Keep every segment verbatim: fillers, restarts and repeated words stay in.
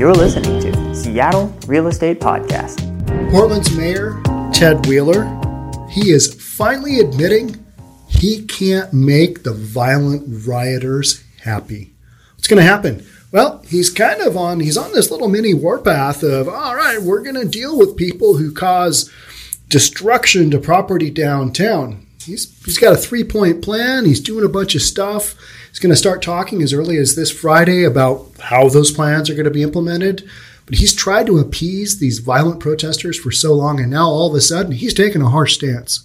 You're listening to Seattle Real Estate Podcast. Portland's mayor, Ted Wheeler, he is finally admitting he can't make the violent rioters happy. What's going to happen? Well, he's kind of on, he's on this little mini warpath of, all right, we're going to deal with people who cause destruction to property downtown. He's He's got a three-point plan. He's doing a bunch of stuff. He's going to start talking as early as this Friday about how those plans are going to be implemented. But he's tried to appease these violent protesters for so long, and now all of a sudden he's taking a harsh stance.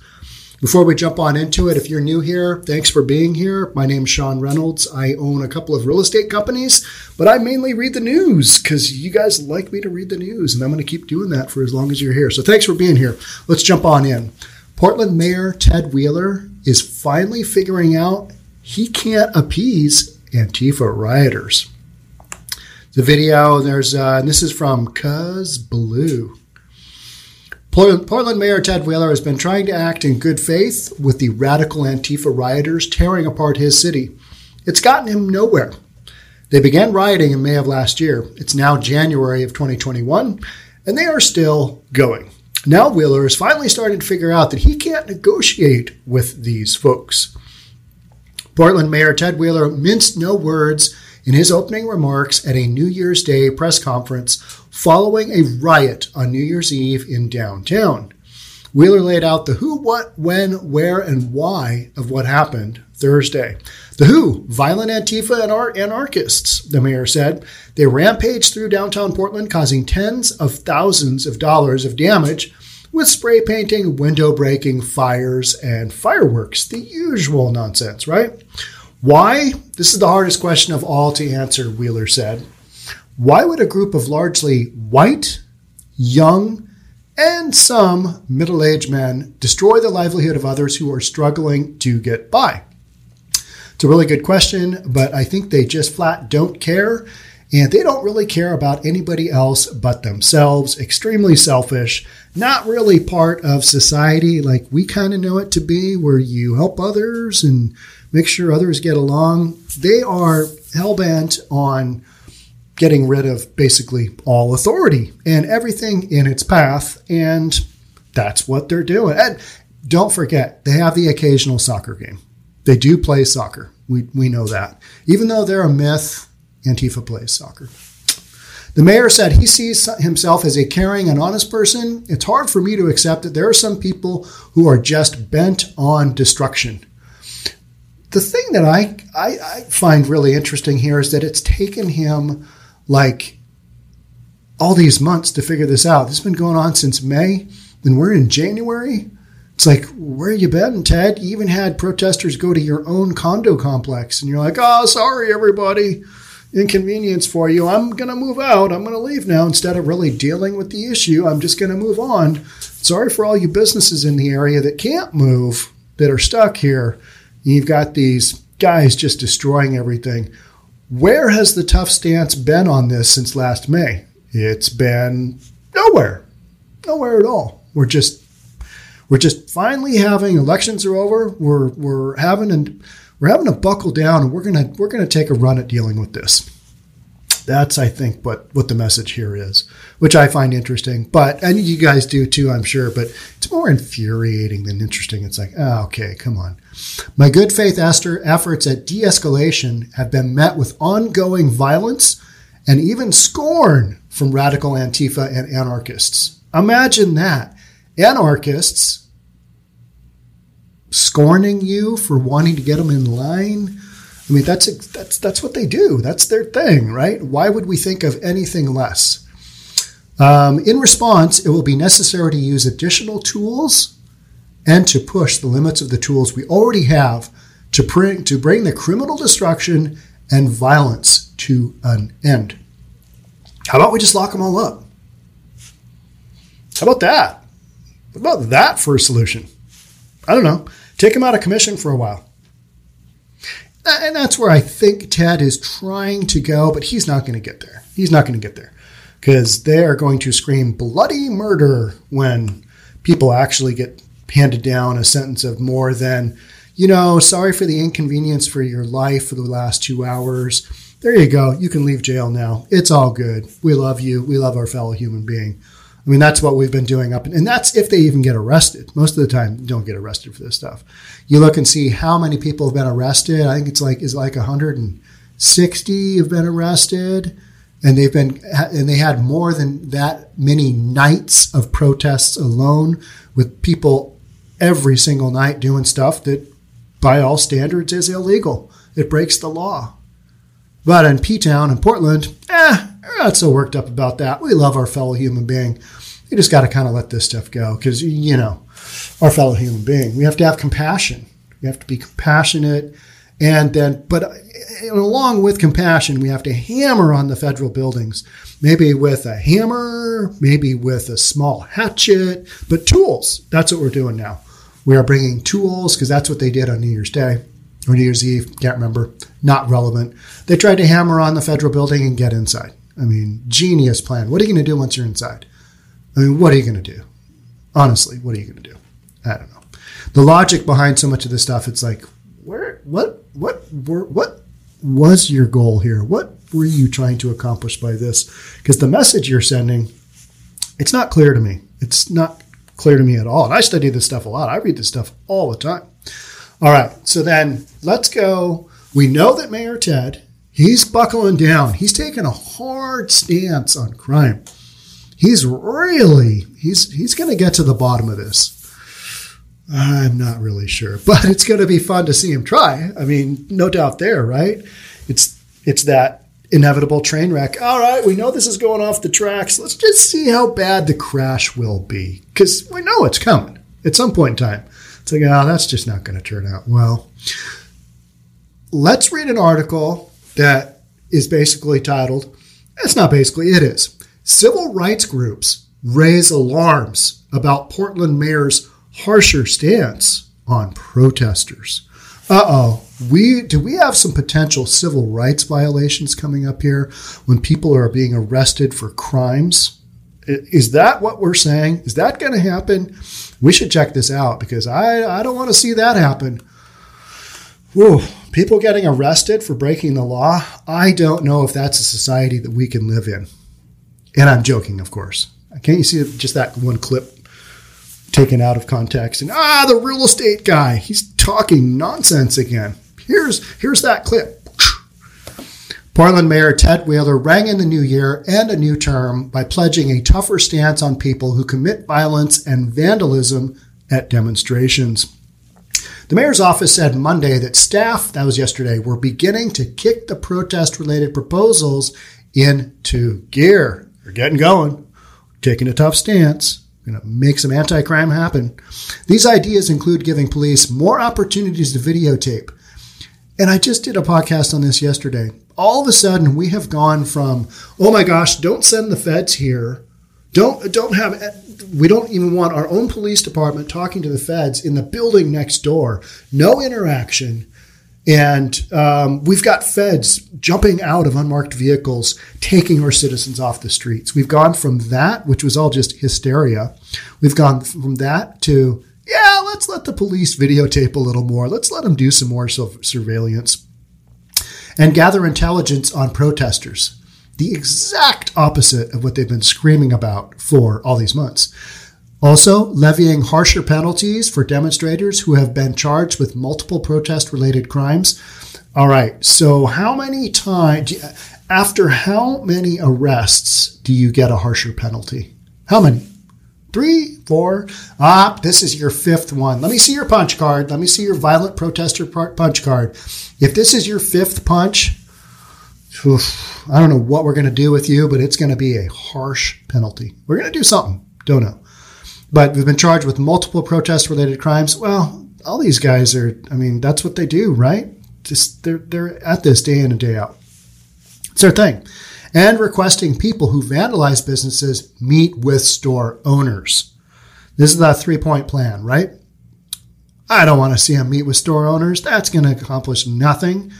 Before we jump on into it, if you're new here, thanks for being here. My name's Sean Reynolds. I own a couple of real estate companies, but I mainly read the news because you guys like me to read the news, and I'm going to keep doing that for as long as you're here. So thanks for being here. Let's jump on in. Portland Mayor Ted Wheeler is finally figuring out he can't appease Antifa rioters. The video, there's uh, and this is from Cuz Blue. Portland Mayor Ted Wheeler has been trying to act in good faith with the radical Antifa rioters tearing apart his city. It's gotten him nowhere. They began rioting in May of last year. It's now January of twenty twenty-one, and they are still going. Now Wheeler is finally starting to figure out that he can't negotiate with these folks. Portland Mayor Ted Wheeler minced no words in his opening remarks at a New Year's Day press conference following a riot on New Year's Eve in downtown. Wheeler laid out the who, what, when, where, and why of what happened Thursday. The who, violent Antifa and anarchists, the mayor said. They rampaged through downtown Portland, causing tens of thousands of dollars of damage with spray painting, window breaking, fires, and fireworks. The usual nonsense, right? Why? This is the hardest question of all to answer, Wheeler said. Why would a group of largely white, young, and some middle-aged men destroy the livelihood of others who are struggling to get by? It's a really good question, but I think they just flat don't care, and they don't really care about anybody else but themselves. Extremely selfish, not really part of society like we kind of know it to be, where you help others and make sure others get along. They are hell-bent on getting rid of basically all authority and everything in its path, and that's what they're doing. And don't forget, they have the occasional soccer game. They do play soccer. We we know that. Even though they're a myth, Antifa plays soccer. The mayor said he sees himself as a caring and honest person. It's hard for me to accept that there are some people who are just bent on destruction. The thing that I, I, I find really interesting here is that it's taken him like all these months to figure this out. This has been going on since May, then we're in January. It's like, where you been, Ted? You even had protesters go to your own condo complex, and you're like, oh, sorry, everybody. Inconvenience for you. I'm going to move out. I'm going to leave now. Instead of really dealing with the issue, I'm just going to move on. Sorry for all you businesses in the area that can't move, that are stuck here. You've got these guys just destroying everything. Where has the tough stance been on this since last May? It's been nowhere. Nowhere at all. We're just we're just finally having elections are over. We're we're having and we're having to buckle down, and we're gonna we're gonna take a run at dealing with this. That's, I think, what, what the message here is, which I find interesting. But, and you guys do too, I'm sure, but it's more infuriating than interesting. It's like, oh, okay, come on. My good faith efforts at de-escalation have been met with ongoing violence and even scorn from radical Antifa and anarchists. Imagine that. Anarchists scorning you for wanting to get them in line. I mean, that's a, that's that's what they do. That's their thing, right? Why would we think of anything less? Um, in response, it will be necessary to use additional tools and to push the limits of the tools we already have to bring, to bring the criminal destruction and violence to an end. How about we just lock them all up? How about that? What about that for a solution? I don't know. Take them out of commission for a while. And that's where I think Ted is trying to go, but he's not going to get there. He's not going to get there because they are going to scream bloody murder when people actually get handed down a sentence of more than, you know, sorry for the inconvenience for your life for the last two hours. there you go. You can leave jail now. It's all good. We love you. We love our fellow human being. I mean, that's what we've been doing up. And that's if they even get arrested. Most of the time, you don't get arrested for this stuff. You look and see how many people have been arrested. I think it's like, is it like one hundred sixty have been arrested. And they've been, and they had more than that many nights of protests alone, with people every single night doing stuff that by all standards is illegal. It breaks the law. But in P-Town in Portland, eh, we're not so worked up about that. We love our fellow human being. You just got to kind of let this stuff go because, you know, our fellow human being. We have to have compassion. We have to be compassionate. And then, but along with compassion, we have to hammer on the federal buildings, maybe with a hammer, maybe with a small hatchet, but tools. That's what we're doing now. We are bringing tools because that's what they did on New Year's Day or New Year's Eve. Can't remember. Not relevant. They tried to hammer on the federal building and get inside. I mean, genius plan. What are you going to do once you're inside? I mean, what are you going to do? Honestly, what are you going to do? I don't know. The logic behind so much of this stuff, it's like, where, what, what, were, what was your goal here? What were you trying to accomplish by this? Because the message you're sending, it's not clear to me. It's not clear to me at all. And I study this stuff a lot. I read this stuff all the time. All right. So then let's go. We know that Mayor Ted, he's buckling down. He's taking a hard stance on crime. He's really, he's, he's going to get to the bottom of this. I'm not really sure, but it's going to be fun to see him try. I mean, no doubt there, right? It's it's that inevitable train wreck. All right, we know this is going off the tracks. Let's just see how bad the crash will be because we know it's coming at some point in time. It's like, oh, that's just not going to turn out well. Let's read an article that is basically titled, it's not basically, it is, Civil Rights Groups Raise Alarms About Portland Mayor's Harsher Stance on Protesters. Uh-oh. We do we have some potential civil rights violations coming up here when people are being arrested for crimes? Is that what we're saying? Is that going to happen? We should check this out because I, I don't want to see that happen. Whoa, people getting arrested for breaking the law? I don't know if that's a society that we can live in. And I'm joking, of course. Can't you see just that one clip taken out of context and ah, the real estate guy, he's talking nonsense again. Here's, here's that clip. Portland Mayor Ted Wheeler rang in the new year and a new term by pledging a tougher stance on people who commit violence and vandalism at demonstrations. The mayor's office said Monday that staff, that was yesterday, were beginning to kick the protest-related proposals into gear. They're getting going, taking a tough stance. Going to make some anti-crime happen. These ideas include giving police more opportunities to videotape. And I just did a podcast on this yesterday. All of a sudden, we have gone from, oh my gosh, don't send the feds here. Don't, don't have, we don't even want our own police department talking to the feds in the building next door. No interaction. And um, we've got feds jumping out of unmarked vehicles, taking our citizens off the streets. We've gone from that, which was all just hysteria. We've gone from that to, yeah, let's let the police videotape a little more. Let's let them do some more surveillance and gather intelligence on protesters. The exact opposite of what they've been screaming about for all these months. Also, levying harsher penalties for demonstrators who have been charged with multiple protest-related crimes. All right, so how many times, after how many arrests do you get a harsher penalty? How many? Three, four? Ah, this is your fifth one. Let me see your punch card. Let me see your violent protester punch card. If this is your fifth punch, oof, I don't know what we're going to do with you, but it's going to be a harsh penalty. We're going to do something. Don't know. But we've been charged with multiple protest-related crimes. Well, all these guys are, I mean, that's what they do, right? Just they're they're at this day in and day out. It's their thing. And requesting people who vandalize businesses meet with store owners. This is the three-point plan, right? I don't want to see them meet with store owners. That's going to accomplish nothing.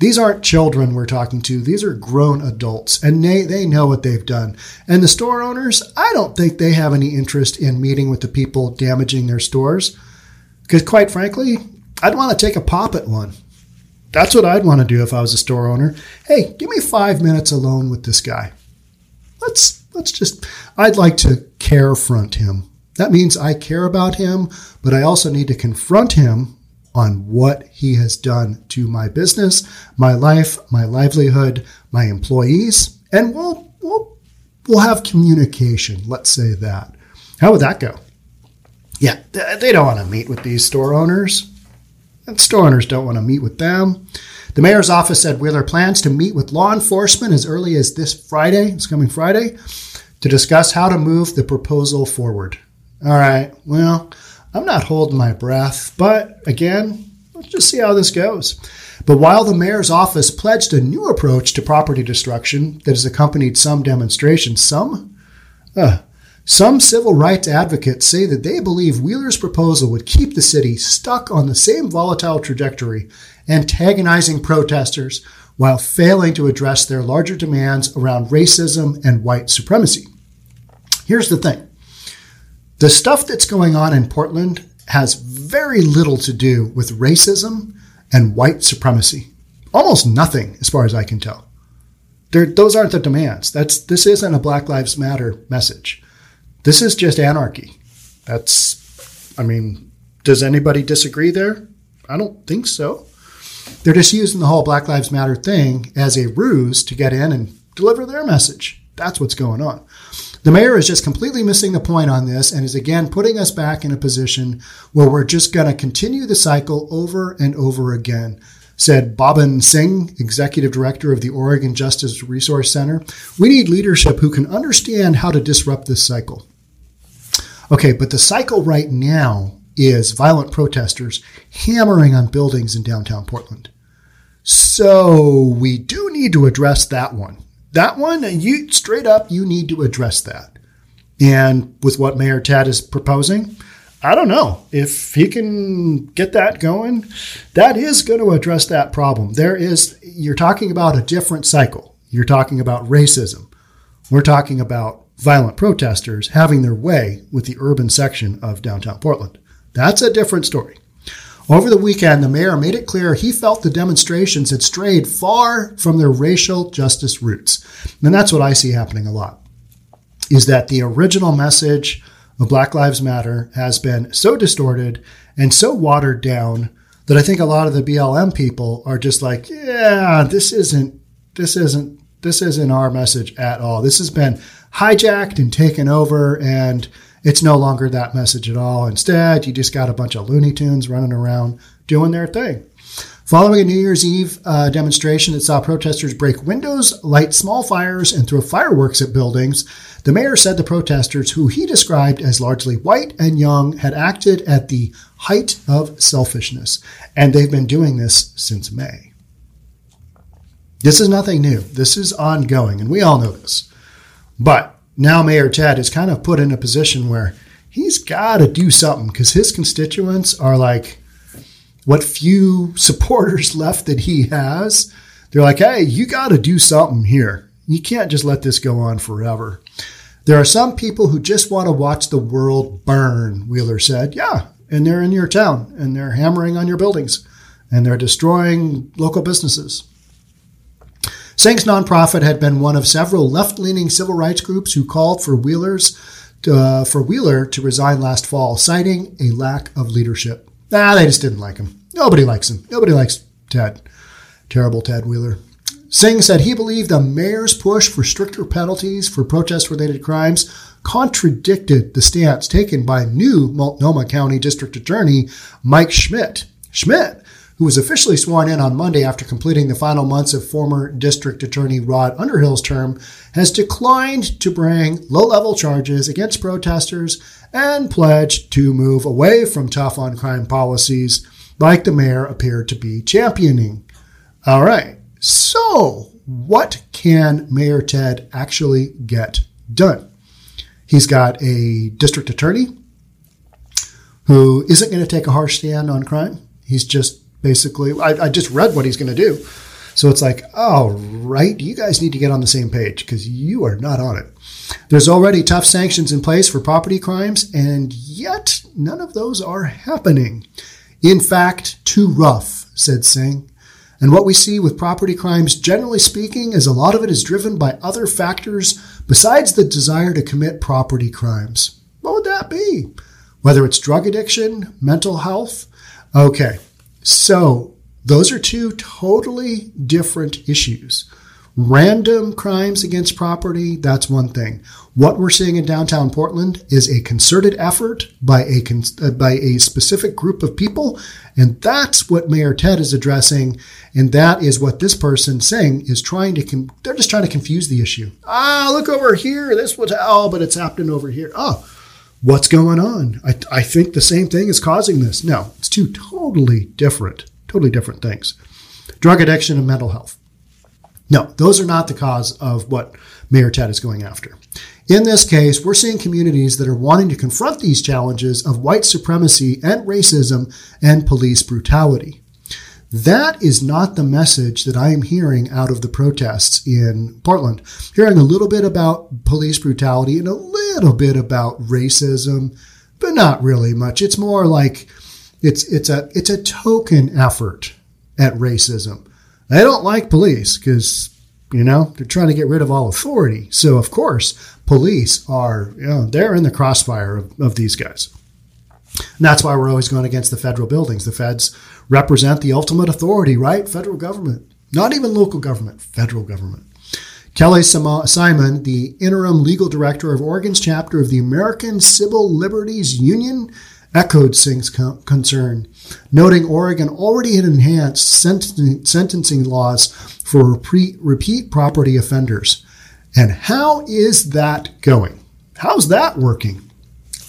These aren't children we're talking to. These are grown adults, and they, they know what they've done. And the store owners, I don't think they have any interest in meeting with the people damaging their stores because, quite frankly, I'd want to take a pop at one. That's what I'd want to do if I was a store owner. Hey, give me five minutes alone with this guy. Let's let's just, I'd like to carefront him. That means I care about him, but I also need to confront him on what he has done to my business, my life, my livelihood, my employees, and we'll we'll we'll have communication. Let's say that. How would that go? Yeah, they don't want to meet with these store owners. And store owners don't want to meet with them. The mayor's office said Wheeler plans to meet with law enforcement as early as this Friday, this coming Friday, to discuss how to move the proposal forward. All right, well, I'm not holding my breath, but again, let's just see how this goes. But while the mayor's office pledged a new approach to property destruction that has accompanied some demonstrations, some? Uh, Some civil rights advocates say that they believe Wheeler's proposal would keep the city stuck on the same volatile trajectory, antagonizing protesters while failing to address their larger demands around racism and white supremacy. Here's the thing. The stuff that's going on in Portland has very little to do with racism and white supremacy. Almost nothing, as far as I can tell. There, those aren't the demands. That's, this isn't a Black Lives Matter message. This is just anarchy. That's, I mean, does anybody disagree there? I don't think so. They're just using the whole Black Lives Matter thing as a ruse to get in and deliver their message. That's what's going on. The mayor is just completely missing the point on this and is again putting us back in a position where we're just going to continue the cycle over and over again, said Boban Singh, executive director of the Oregon Justice Resource Center. We need leadership who can understand how to disrupt this cycle. Okay, but the cycle right now is violent protesters hammering on buildings in downtown Portland. So we do need to address that one. That one, you straight up, you need to address that. And with what Mayor Ted is proposing, I don't know if he can get that going. That is going to address that problem. There is, you're talking about a different cycle. You're talking about racism. We're talking about violent protesters having their way with the urban section of downtown Portland. That's a different story. Over the weekend, the mayor made it clear he felt the demonstrations had strayed far from their racial justice roots. And that's what I see happening a lot, is that the original message of Black Lives Matter has been so distorted and so watered down that I think a lot of the B L M people are just like, yeah, this isn't, this isn't, this isn't our message at all. This has been hijacked and taken over, and it's no longer that message at all. Instead, you just got a bunch of Looney Tunes running around doing their thing. Following a New Year's Eve uh, demonstration that saw protesters break windows, light small fires, and throw fireworks at buildings, the mayor said the protesters, who he described as largely white and young, had acted at the height of selfishness, and they've been doing this since May. This is nothing new. This is ongoing, and we all know this. But now Mayor Ted is kind of put in a position where he's got to do something because his constituents are like, what few supporters left that he has, they're like, hey, you got to do something here. You can't just let this go on forever. There are some people who just want to watch the world burn, Wheeler said. Yeah, and they're in your town, and they're hammering on your buildings, and they're destroying local businesses. Singh's nonprofit had been one of several left-leaning civil rights groups who called for Wheeler's uh, for Wheeler to resign last fall, citing a lack of leadership. Nah, they just didn't like him. Nobody likes him. Nobody likes Ted. Terrible Ted Wheeler. Singh said he believed the mayor's push for stricter penalties for protest-related crimes contradicted the stance taken by new Multnomah County District Attorney Mike Schmidt. Schmidt, who was officially sworn in on Monday after completing the final months of former District Attorney Rod Underhill's term, has declined to bring low-level charges against protesters and pledged to move away from tough-on-crime policies like the mayor appeared to be championing. All right, so what can Mayor Ted actually get done? He's got a district attorney who isn't going to take a harsh stand on crime. He's just Basically, I, I just read what he's going to do. So it's like, all right, you guys need to get on the same page because you are not on it. There's already tough sanctions in place for property crimes, and yet none of those are happening. In fact, too rough, said Singh. And what we see with property crimes, generally speaking, is a lot of it is driven by other factors besides the desire to commit property crimes. What would that be? Whether it's drug addiction, mental health. Okay, so those are two totally different issues. Random crimes against property, that's one thing. What we're seeing in downtown Portland is a concerted effort by a by a specific group of people, and that's what Mayor Ted is addressing, and that is what this person saying is trying to, they're just trying to confuse the issue. Ah, look over here, this was, oh, but it's happening over here. Oh, what's going on? I, I think the same thing is causing this. No, it's two totally different, totally different things. Drug addiction and mental health. No, those are not the cause of what Mayor Ted is going after. In this case, we're seeing communities that are wanting to confront these challenges of white supremacy and racism and police brutality. That is not the message that I am hearing out of the protests in Portland. Hearing a little bit about police brutality and a little bit about racism, but not really much. It's more like it's it's a it's a token effort at racism. They don't like police because, you know, they're trying to get rid of all authority. So, of course, police are, you know, they're in the crossfire of, of these guys. And that's why we're always going against the federal buildings. The feds represent the ultimate authority, right? Federal government, not even local government, federal government. Kelly Simon, the interim legal director of Oregon's chapter of the American Civil Liberties Union, echoed Singh's concern, noting Oregon already had enhanced senten- sentencing laws for repeat, repeat property offenders. And how is that going? How's that working?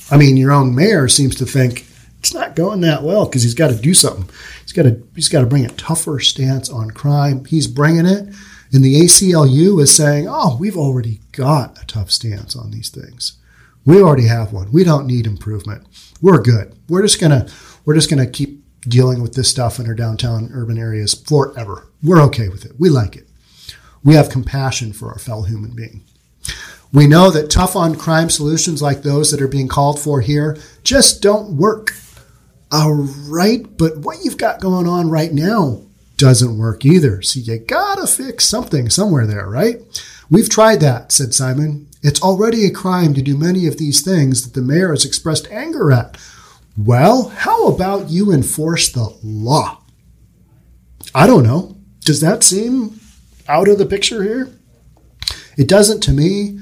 I mean, your own mayor seems to think it's not going that well because he's got to do something. He's got to he's got to bring a tougher stance on crime. He's bringing it. And the A C L U is saying, oh, we've already got a tough stance on these things. We already have one. We don't need improvement. We're good. We're just gonna we're just gonna keep dealing with this stuff in our downtown urban areas forever. We're okay with it. We like it. We have compassion for our fellow human being. We know that tough on crime solutions like those that are being called for here just don't work. All right, but what you've got going on right now doesn't work either. So you gotta fix something somewhere there, right? We've tried that, said Simon. It's already a crime to do many of these things that the mayor has expressed anger at. Well, how about you enforce the law? I don't know. Does that seem out of the picture here? It doesn't to me,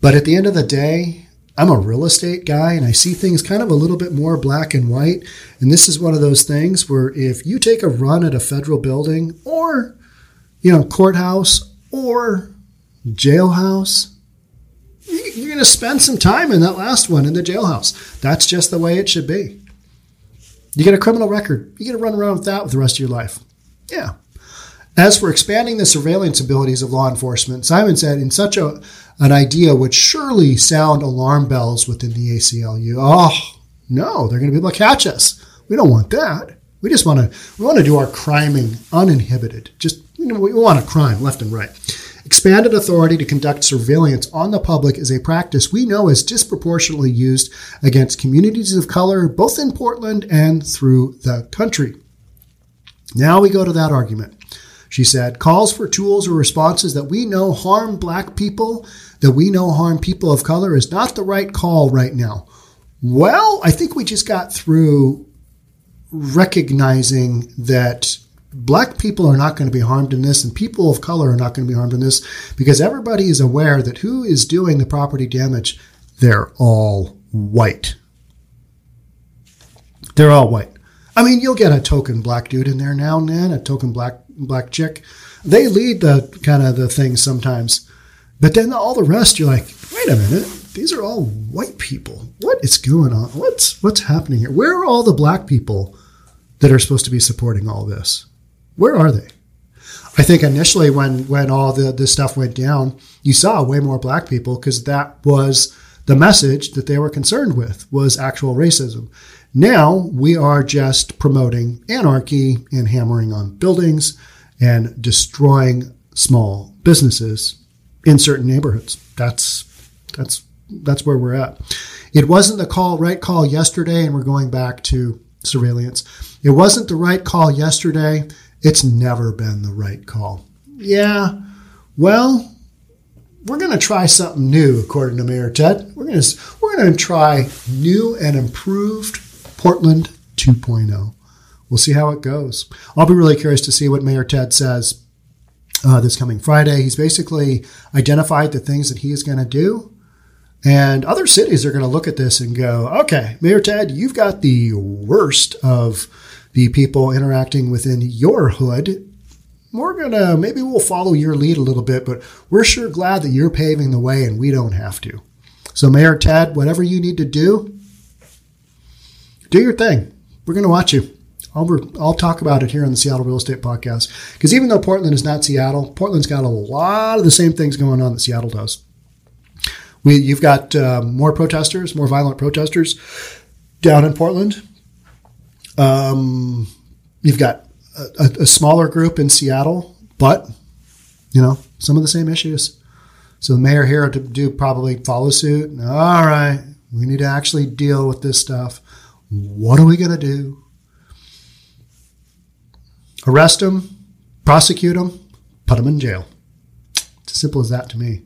but at the end of the day, I'm a real estate guy and I see things kind of a little bit more black and white. And this is one of those things where if you take a run at a federal building or, you know, courthouse or jailhouse, you're going to spend some time in that last one in the jailhouse. That's just the way it should be. You get a criminal record. You get to run around with that with the rest of your life. Yeah. As for expanding the surveillance abilities of law enforcement, Simon said in such a an idea would surely sound alarm bells within the A C L U. Oh, no, they're going to be able to catch us. We don't want that. We just want to we want to do our criming uninhibited. Just you know, we want to crime left and right. Expanded authority to conduct surveillance on the public is a practice we know is disproportionately used against communities of color, both in Portland and through the country. Now we go to that argument. She said, calls for tools or responses that we know harm black people, that we know harm people of color is not the right call right now. Well, I think we just got through recognizing that black people are not going to be harmed in this, and people of color are not going to be harmed in this, because everybody is aware that who is doing the property damage, they're all white. They're all white. I mean, you'll get a token black dude in there now and then, a token black black chick. They lead the kind of the thing sometimes. But then all the rest, you're like, wait a minute, these are all white people. What is going on? What's what's happening here? Where are all the black people that are supposed to be supporting all this? Where are they? I think initially when, when all the, this stuff went down, you saw way more black people because that was the message that they were concerned with, was actual racism. Now we are just promoting anarchy and hammering on buildings and destroying small businesses in certain neighborhoods. That's that's that's where we're at. It wasn't the call right call yesterday, and we're going back to surveillance. It wasn't the right call yesterday. It's never been the right call. Yeah, well, we're going to try something new, according to Mayor Ted. We're going to we're going to try new and improved Portland two point oh. We'll see how it goes. I'll be really curious to see what Mayor Ted says uh, this coming Friday. He's basically identified the things that he is going to do. And other cities are going to look at this and go, okay, Mayor Ted, you've got the worst of the people interacting within your hood. We're going to, maybe we'll follow your lead a little bit, but we're sure glad that you're paving the way and we don't have to. So Mayor Ted, whatever you need to do, do your thing. We're going to watch you. I'll, I'll talk about it here on the Seattle Real Estate Podcast, because even though Portland is not Seattle, Portland's got a lot of the same things going on that Seattle does. We, you've got uh, more protesters, more violent protesters down in Portland. Um, you've got a, a smaller group in Seattle, but, you know, some of the same issues. So the mayor here to do probably follow suit. All right, we need to actually deal with this stuff. What are we going to do? Arrest them, prosecute them, put them in jail. It's as simple as that to me.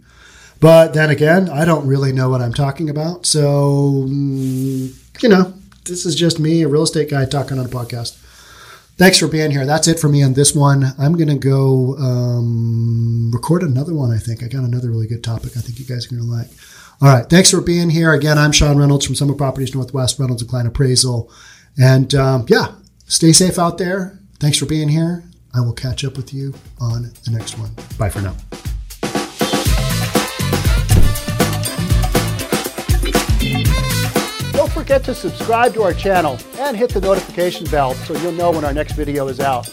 But then again, I don't really know what I'm talking about. So, you know, this is just me, a real estate guy, talking on a podcast. Thanks for being here. That's it for me on this one. I'm going to go um, record another one, I think. I got another really good topic I think you guys are going to like. All right. Thanks for being here. Again, I'm Sean Reynolds from Summit Properties Northwest, Reynolds and Klein Appraisal. And um, yeah, stay safe out there. Thanks for being here. I will catch up with you on the next one. Bye for now. Don't forget to subscribe to our channel and hit the notification bell so you'll know when our next video is out.